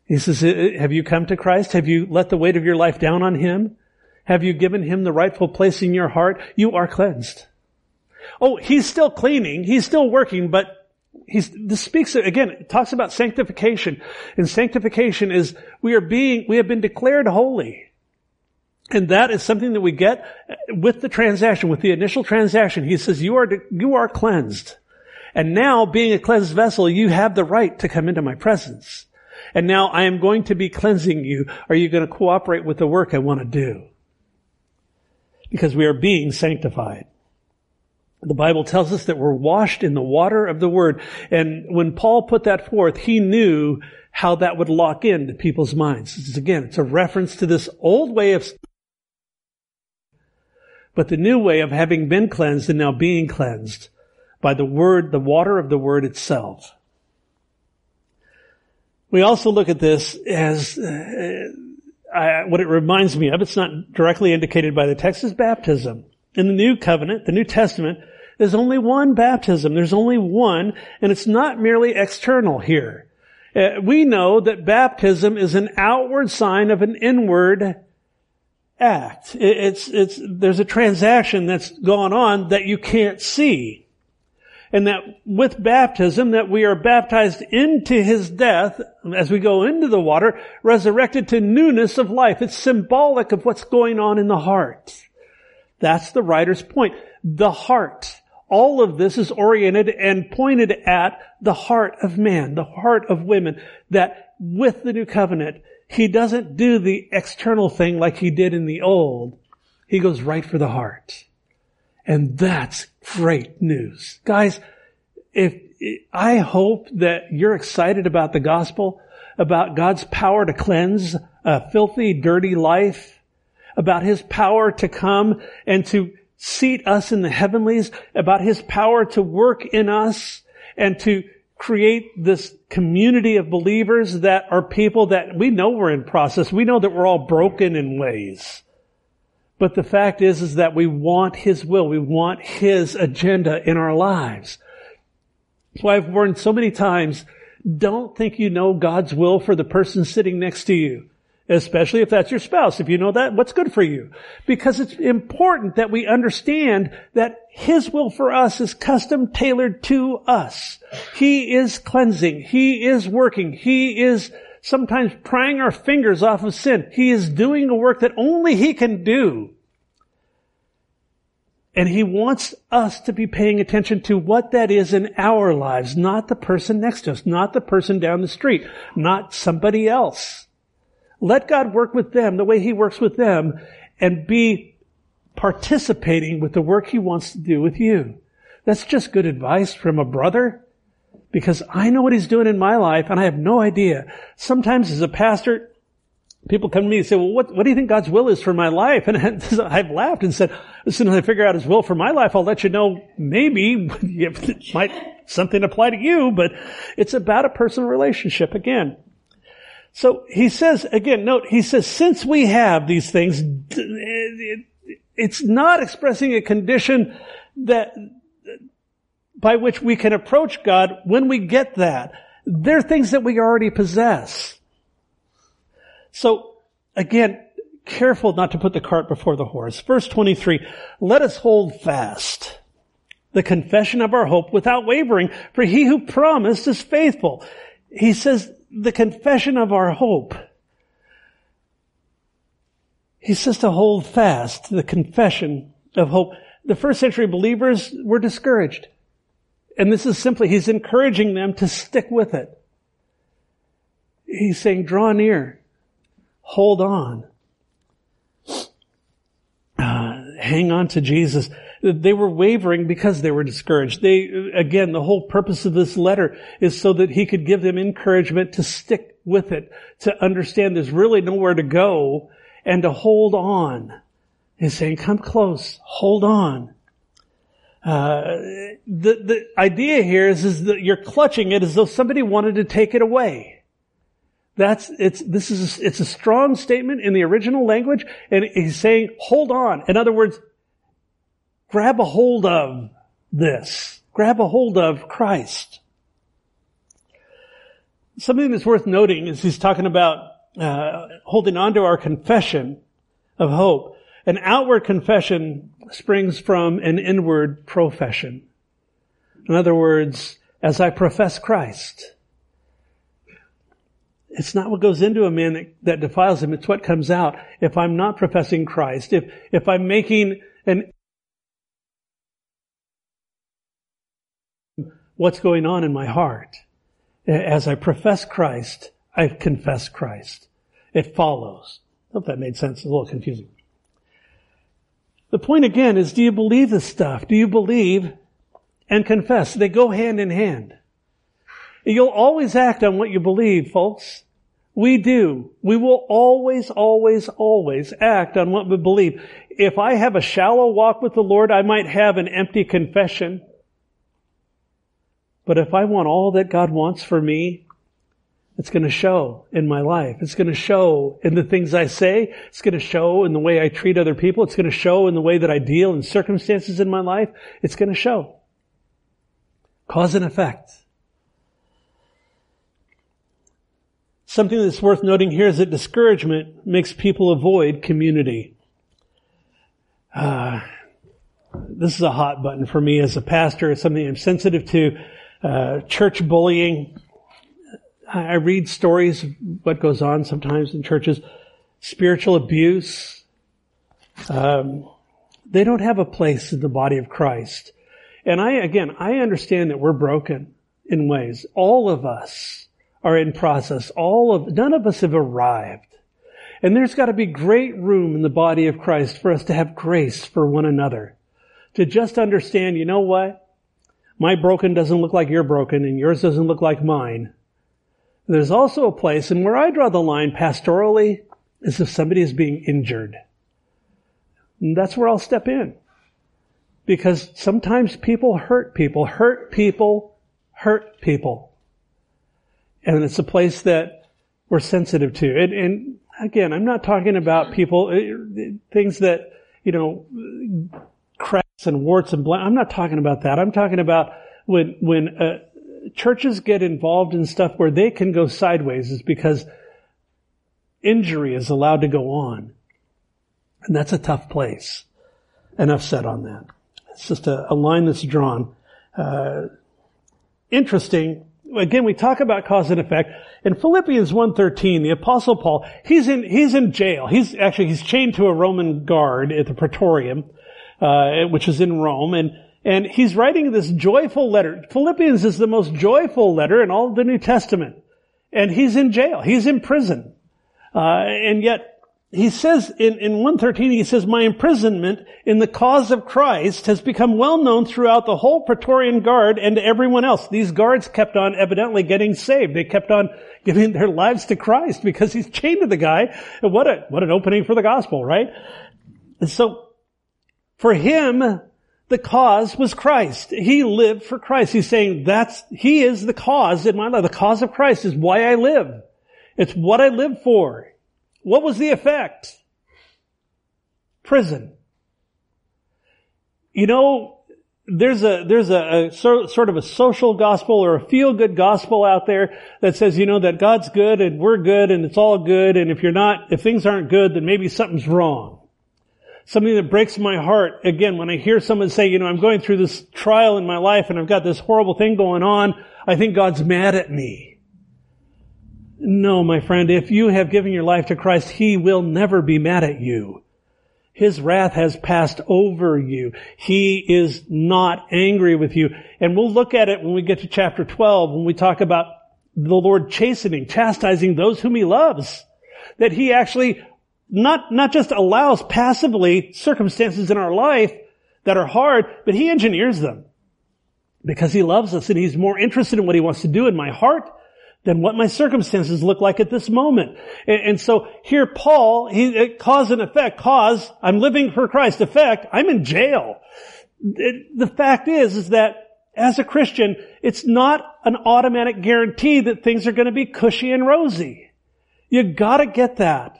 He says, have you come to Christ? Have you let the weight of your life down on him? Have you given him the rightful place in your heart? You are cleansed. Oh, he's still cleaning. He's still working, but this speaks again. It talks about sanctification, and sanctification is we have been declared holy. And that is something that we get with the transaction, with the initial transaction. He says, you are cleansed. And now, being a cleansed vessel, you have the right to come into my presence. And now I am going to be cleansing you. Are you going to cooperate with the work I want to do? Because we are being sanctified. The Bible tells us that we're washed in the water of the Word. And when Paul put that forth, he knew how that would lock into people's minds. This is, again, it's a reference to this old way of... But the new way of having been cleansed and now being cleansed by the Word, the water of the Word itself. We also look at this as what it reminds me of, it's not directly indicated by the text, is baptism. In the New Covenant, the New Testament, there's only one baptism. There's only one, and it's not merely external here. We know that baptism is an outward sign of an inward act. There's a transaction that's gone on that you can't see. And that with baptism, that we are baptized into His death as we go into the water, resurrected to newness of life. It's symbolic of what's going on in the heart. That's the writer's point. The heart. All of this is oriented and pointed at the heart of man, the heart of women, that with the new covenant, He doesn't do the external thing like He did in the old. He goes right for the heart. And that's great news. Guys, I hope that you're excited about the gospel, about God's power to cleanse a filthy, dirty life, about His power to come and to seat us in the heavenlies, about His power to work in us and to create this community of believers that are people that we know we're in process. We know that we're all broken in ways. But the fact is that we want His will. We want His agenda in our lives. So I've warned so many times, don't think you know God's will for the person sitting next to you, especially if that's your spouse. If you know that, what's good for you? Because it's important that we understand that His will for us is custom tailored to us. He is cleansing. He is working. He is sometimes prying our fingers off of sin. He is doing a work that only He can do. And He wants us to be paying attention to what that is in our lives, not the person next to us, not the person down the street, not somebody else. Let God work with them the way He works with them and be participating with the work He wants to do with you. That's just good advice from a brother. Because I know what He's doing in my life, and I have no idea. Sometimes as a pastor, people come to me and say, well, what do you think God's will is for my life? And I've laughed and said, as soon as I figure out His will for my life, I'll let you know, maybe it might something apply to you, but it's about a personal relationship again. So He says, again, note, He says, since we have these things, it's not expressing a condition that by which we can approach God when we get that. They're things that we already possess. So, again, careful not to put the cart before the horse. Verse 23, let us hold fast the confession of our hope without wavering, for He who promised is faithful. He says, the confession of our hope. He says to hold fast the confession of hope. The first century believers were discouraged. And this is simply, He's encouraging them to stick with it. He's saying, draw near. Hold on. Hang on to Jesus. They were wavering because they were discouraged. Again, the whole purpose of this letter is so that He could give them encouragement to stick with it, to understand there's really nowhere to go, and to hold on. He's saying, come close. Hold on. The idea here is that you're clutching it as though somebody wanted to take it away. It's a strong statement in the original language, and He's saying, hold on. In other words, grab a hold of this. Grab a hold of Christ. Something that's worth noting is He's talking about holding on to our confession of hope. An outward confession springs from an inward profession. In other words, as I profess Christ, it's not what goes into a man that defiles him, it's what comes out. If I'm not professing Christ, if I'm making what's going on in my heart? As I profess Christ, I confess Christ. It follows. I hope that made sense. It's a little confusing. The point again is, do you believe this stuff? Do you believe and confess? They go hand in hand. You'll always act on what you believe, folks. We do. We will always, always, always act on what we believe. If I have a shallow walk with the Lord, I might have an empty confession. But if I want all that God wants for me, It's going to show in my life. It's going to show in the things I say. It's going to show in the way I treat other people. It's going to show in the way that I deal in circumstances in my life. It's going to show. Cause and effect. Something that's worth noting here is that discouragement makes people avoid community. This is a hot button for me as a pastor. It's something I'm sensitive to. Church bullying. I read stories of what goes on sometimes in churches. Spiritual abuse. They don't have a place in the body of Christ. And I understand that we're broken in ways. All of us are in process. None of us have arrived. And there's got to be great room in the body of Christ for us to have grace for one another. To just understand, you know what? My broken doesn't look like your broken, and yours doesn't look like mine. There's also a place, and where I draw the line pastorally, is if somebody is being injured. And that's where I'll step in. Because sometimes people hurt people. And it's a place that we're sensitive to. And again, I'm not talking about people, things that, cracks and warts and I'm not talking about that. I'm talking about when churches get involved in stuff where they can go sideways is because injury is allowed to go on. And that's a tough place. Enough said on that. It's just a line that's drawn. Interesting. Again, we talk about cause and effect. In Philippians 1:13, the Apostle Paul, he's in jail. He's chained to a Roman guard at the Praetorium, which is in Rome, and he's writing this joyful letter. Philippians is the most joyful letter in all of the New Testament. And he's in jail. He's in prison. And yet he says in 1:13, he says, "My imprisonment in the cause of Christ has become well known throughout the whole Praetorian Guard and to everyone else." These guards kept on evidently getting saved. They kept on giving their lives to Christ because he's chained to the guy. And what an opening for the gospel, right? And so for him, the cause was Christ. He lived for Christ. He's saying he is the cause in my life. The cause of Christ is why I live. It's what I live for. What was the effect? Prison. There's a sort of a social gospel or a feel-good gospel out there that says, that God's good and we're good and it's all good. And if things aren't good, then maybe something's wrong. Something that breaks my heart, again, when I hear someone say, I'm going through this trial in my life and I've got this horrible thing going on, I think God's mad at me. No, my friend, if you have given your life to Christ, He will never be mad at you. His wrath has passed over you. He is not angry with you. And we'll look at it when we get to chapter 12, when we talk about the Lord chastising those whom He loves, that He actually not just allows passively circumstances in our life that are hard, but He engineers them because He loves us and He's more interested in what He wants to do in my heart than what my circumstances look like at this moment. And so here Paul, cause and effect. Cause, I'm living for Christ. Effect, I'm in jail. The fact is that as a Christian, it's not an automatic guarantee that things are going to be cushy and rosy. You gotta get that.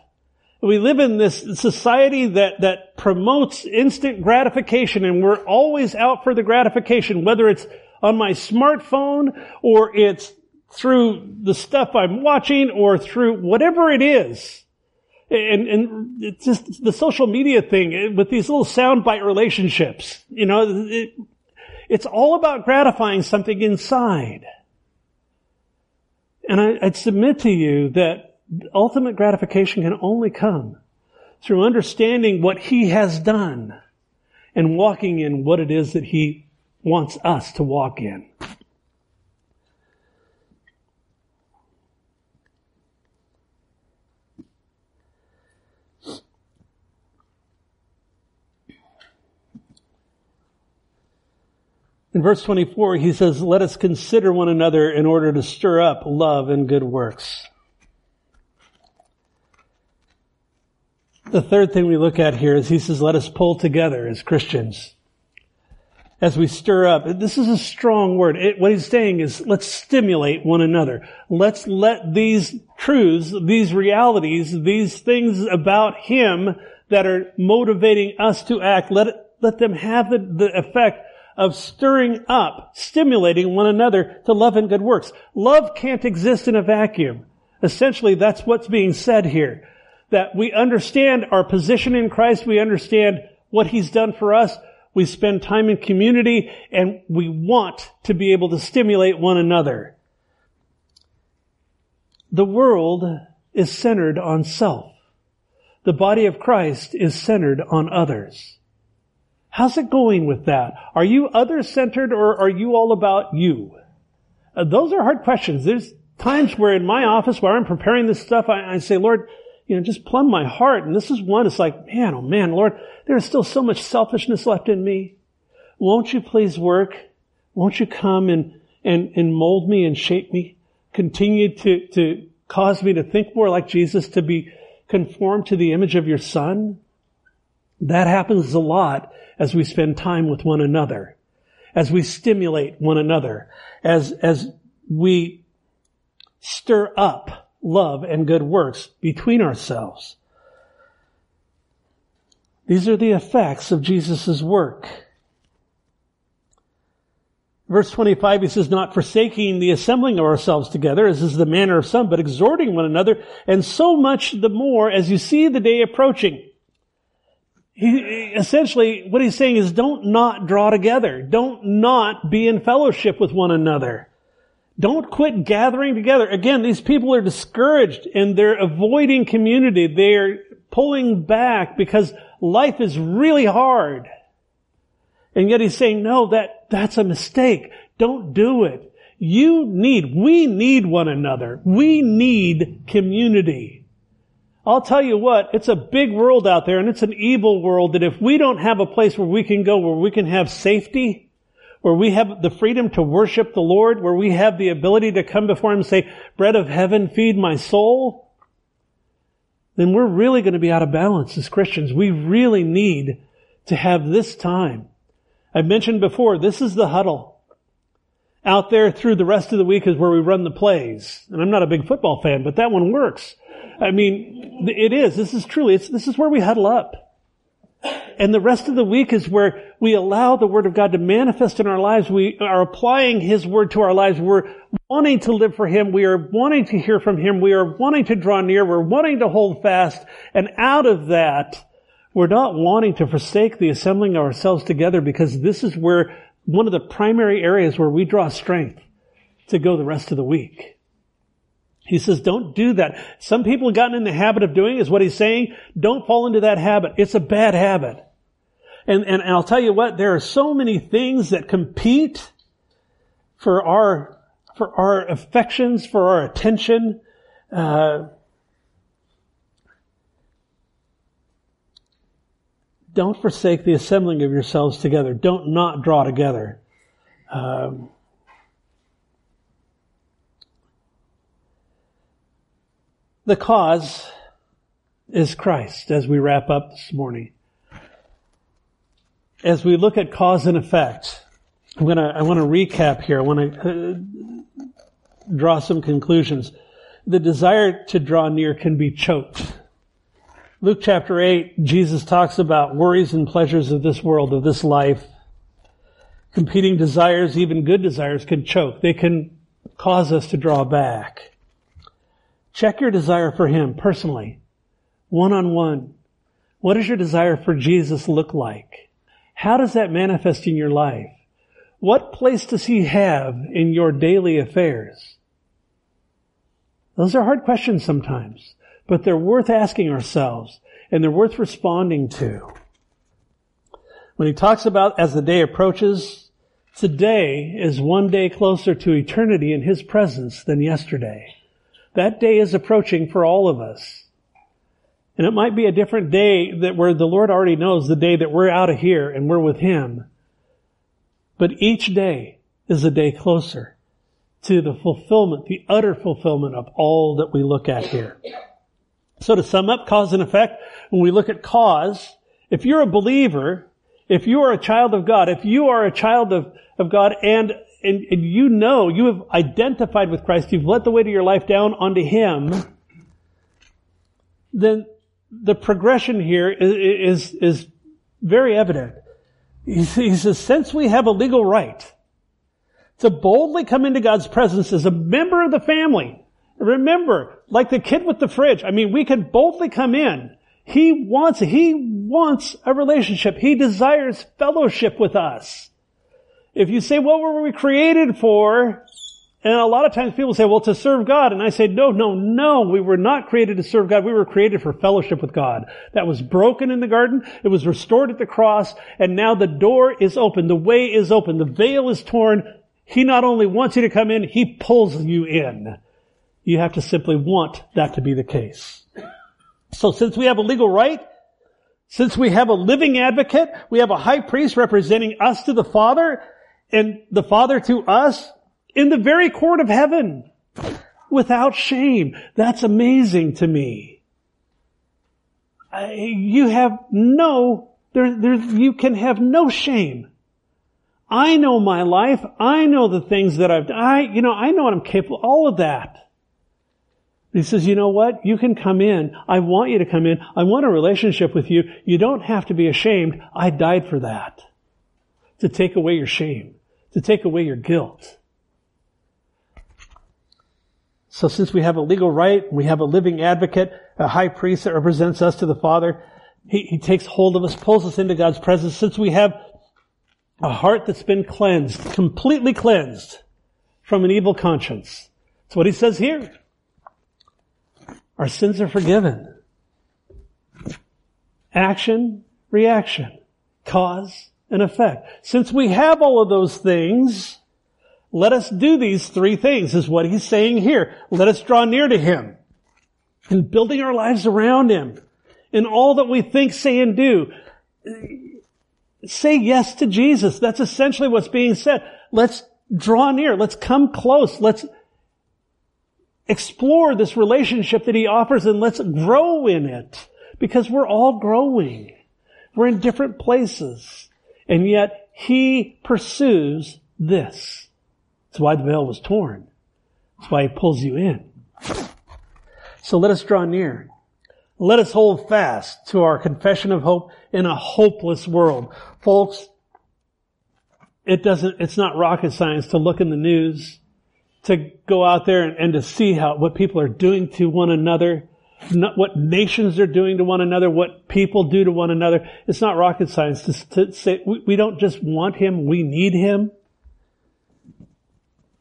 We live in this society that promotes instant gratification, and we're always out for the gratification, whether it's on my smartphone or it's through the stuff I'm watching or through whatever it is. And it's just the social media thing with these little soundbite relationships. It's all about gratifying something inside. And I'd submit to you that ultimate gratification can only come through understanding what He has done and walking in what it is that He wants us to walk in. In verse 24, he says, "Let us consider one another in order to stir up love and good works." The third thing we look at here is he says, let us pull together as Christians. as we stir up. This is a strong word. What he's saying is, let's stimulate one another. Let's let these truths, these realities, these things about him that are motivating us to act, let them have the effect of stirring up, stimulating one another to love and good works. Love can't exist in a vacuum. Essentially, that's what's being said here. That we understand our position in Christ, we understand what he's done for us, we spend time in community, and we want to be able to stimulate one another. The world is centered on self. The body of Christ is centered on others. How's it going with that? Are you other-centered, or are you all about you? Those are hard questions. There's times where in my office where I'm preparing this stuff, I say, Lord, just plumb my heart. And this is one, it's like, man, oh man, Lord, there's still so much selfishness left in me. Won't you please work? Won't you come and mold me and shape me? Continue to cause me to think more like Jesus, to be conformed to the image of your Son? That happens a lot as we spend time with one another, as we stimulate one another, as we stir up love and good works between ourselves. These are the effects of Jesus' work. Verse 25, he says, not forsaking the assembling of ourselves together, as is the manner of some, but exhorting one another, and so much the more as you see the day approaching. Essentially, what he's saying is, don't not draw together. Don't not be in fellowship with one another. Don't quit gathering together. Again, these people are discouraged and they're avoiding community. They're pulling back because life is really hard. And yet he's saying, no, that's a mistake. Don't do it. We need one another. We need community. I'll tell you what, it's a big world out there, and it's an evil world, that if we don't have a place where we can go, where we can have safety, where we have the freedom to worship the Lord, where we have the ability to come before Him and say, bread of heaven, feed my soul, then we're really going to be out of balance as Christians. We really need to have this time. I've mentioned before, this is the huddle. Out there through the rest of the week is where we run the plays. And I'm not a big football fan, but that one works. I mean, it is. This is truly, this is where we huddle up. And the rest of the week is where we allow the Word of God to manifest in our lives. We are applying His Word to our lives. We're wanting to live for Him. We are wanting to hear from Him. We are wanting to draw near. We're wanting to hold fast. And out of that, we're not wanting to forsake the assembling of ourselves together, because this is where one of the primary areas where we draw strength to go the rest of the week. He says, don't do that. Some people have gotten in the habit of doing, is what he's saying. Don't fall into that habit. It's a bad habit. And I'll tell you what, there are so many things that compete for our affections, for our attention. Don't forsake the assembling of yourselves together. Don't not draw together. The cause is Christ, as we wrap up this morning. As we look at cause and effect, I want to recap here. I want to draw some conclusions. The desire to draw near can be choked. Luke chapter 8, Jesus talks about worries and pleasures of this world, of this life. Competing desires, even good desires, can choke. They can cause us to draw back. Check your desire for Him personally, one-on-one. What does your desire for Jesus look like? How does that manifest in your life? What place does He have in your daily affairs? Those are hard questions sometimes, but they're worth asking ourselves, and they're worth responding to. When He talks about as the day approaches, today is one day closer to eternity in His presence than yesterday. That day is approaching for all of us. And it might be a different day that where the Lord already knows the day that we're out of here and we're with Him. But each day is a day closer to the fulfillment, the utter fulfillment of all that we look at here. So to sum up cause and effect, when we look at cause, if you're a believer, If you are a child of God, if you are a child of God and you know, you have identified with Christ, you've let the weight of your life down onto Him, then the progression here is very evident. He says, since we have a legal right to boldly come into God's presence as a member of the family, remember, like the kid with the fridge, I mean, we can boldly come in. He wants a relationship. He desires fellowship with us. If you say, what were we created for? And a lot of times people say, well, to serve God. And I say, no, we were not created to serve God. We were created for fellowship with God. That was broken in the garden. It was restored at the cross. And now the door is open. The way is open. The veil is torn. He not only wants you to come in, He pulls you in. You have to simply want that to be the case. So since we have a legal right, since we have a living advocate, we have a high priest representing us to the Father and the Father to us, in the very court of heaven, without shame. That's amazing to me. You can have no shame. I know my life. I know the things that I've done. I know what I'm capable of, all of that. He says, you know what? You can come in. I want you to come in. I want a relationship with you. You don't have to be ashamed. I died for that. To take away your shame. To take away your guilt. So since we have a legal right, we have a living advocate, a high priest that represents us to the Father, he takes hold of us, pulls us into God's presence. Since we have a heart that's been cleansed, completely cleansed from an evil conscience. That's what he says here. Our sins are forgiven. Action, reaction, cause, and effect. Since we have all of those things, let us do these three things, is what he's saying here. Let us draw near to Him and building our lives around Him in all that we think, say, and do. Say yes to Jesus. That's essentially what's being said. Let's draw near. Let's come close. Let's explore this relationship that He offers and let's grow in it, because we're all growing. We're in different places. And yet He pursues this. That's why the veil was torn. That's why He pulls you in. So let us draw near. Let us hold fast to our confession of hope in a hopeless world. Folks, it's not rocket science to look in the news, to go out there and to see what people are doing to one another, what nations are doing to one another, what people do to one another. It's not rocket science to say we don't just want Him, we need Him.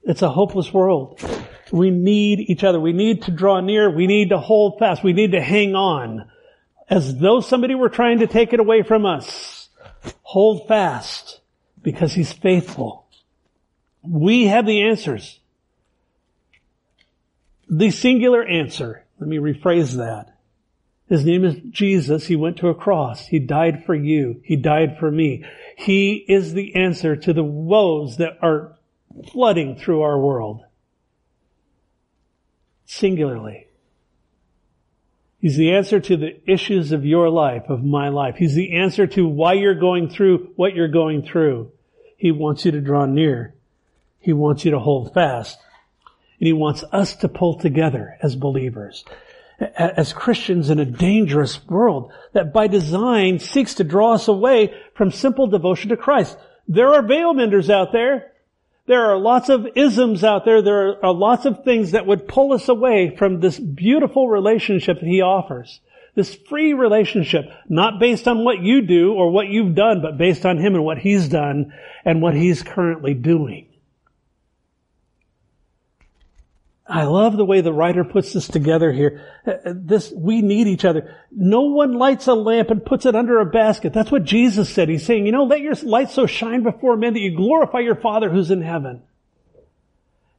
It's a hopeless world. We need each other. We need to draw near. We need to hold fast. We need to hang on. As though somebody were trying to take it away from us. Hold fast, because He's faithful. We have the answers. The singular answer. Let me rephrase that. His name is Jesus. He went to a cross. He died for you. He died for me. He is the answer to the woes that are flooding through our world. Singularly. He's the answer to the issues of your life, of my life. He's the answer to why you're going through what you're going through. He wants you to draw near. He wants you to hold fast. And He wants us to pull together as believers, as Christians in a dangerous world that by design seeks to draw us away from simple devotion to Christ. There are veil menders out there. There are lots of isms out there. There are lots of things that would pull us away from this beautiful relationship that He offers. This free relationship, not based on what you do or what you've done, but based on Him and what He's done and what He's currently doing. I love the way the writer puts this together here. We need each other. No one lights a lamp and puts it under a basket. That's what Jesus said. He's saying, let your light so shine before men that you glorify your Father who's in heaven.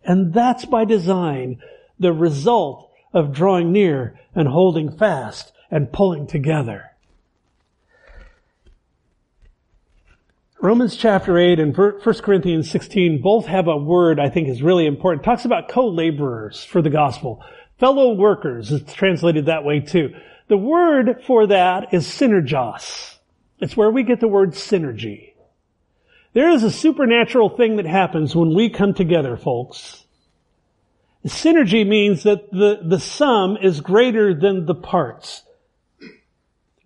And that's by design the result of drawing near and holding fast and pulling together. Romans chapter 8 and 1 Corinthians 16 both have a word I think is really important. It talks about co-laborers for the gospel. Fellow workers is translated that way too. The word for that is synergos. It's where we get the word synergy. There is a supernatural thing that happens when we come together, folks. Synergy means that the sum is greater than the parts.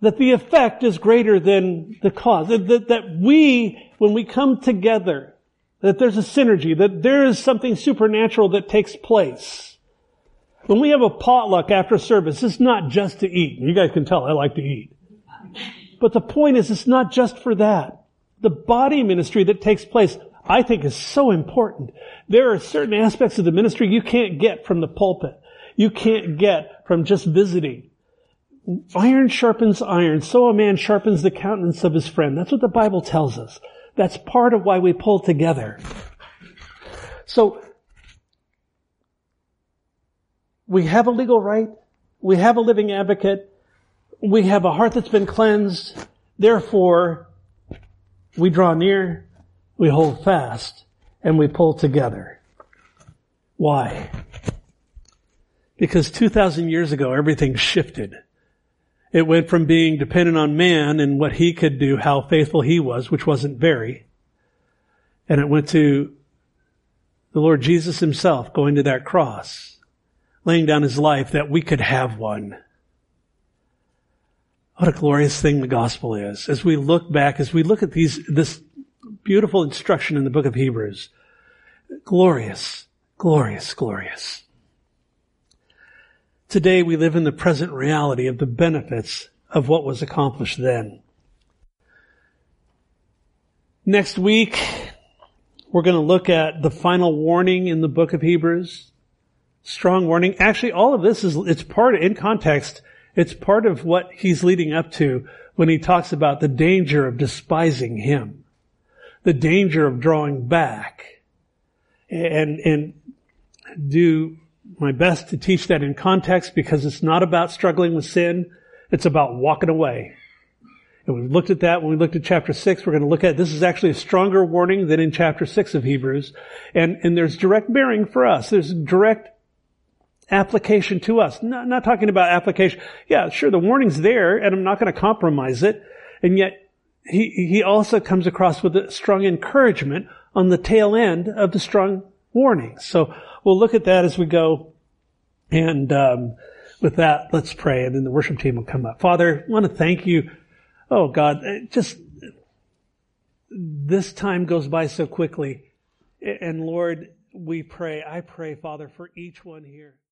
That the effect is greater than the cause. That we, when we come together, that there's a synergy, that there is something supernatural that takes place. When we have a potluck after service, it's not just to eat. You guys can tell I like to eat. But the point is, it's not just for that. The body ministry that takes place, I think, is so important. There are certain aspects of the ministry you can't get from the pulpit. You can't get from just visiting. Iron sharpens iron, so a man sharpens the countenance of his friend. That's what the Bible tells us. That's part of why we pull together. So, we have a legal right. We have a living advocate. We have a heart that's been cleansed. Therefore, we draw near, we hold fast, and we pull together. Why? Because 2,000 years ago, everything shifted. It went from being dependent on man and what he could do, how faithful he was, which wasn't very. And it went to the Lord Jesus himself going to that cross, laying down his life that we could have one. What a glorious thing the gospel is. As we look back, as we look at this beautiful instruction in the book of Hebrews, glorious, glorious, glorious. Today we live in the present reality of the benefits of what was accomplished then. Next week, we're going to look at the final warning in the book of Hebrews. Strong warning. Actually, all of this is part of what he's leading up to when he talks about the danger of despising him, the danger of drawing back. And do my best to teach that in context, because it's not about struggling with sin. It's about walking away. And we've looked at that when we looked at chapter 6. We're going to look at this is actually a stronger warning than in chapter 6 of Hebrews. And there's direct bearing for us. There's direct application to us. Not talking about application. Yeah, sure, the warning's there, and I'm not going to compromise it. And yet, he also comes across with a strong encouragement on the tail end of the strong warnings. So we'll look at that as we go. And with that, let's pray, and then the worship team will come up. Father, I want to thank you. Oh, God, just this time goes by so quickly. And Lord, I pray, Father, for each one here.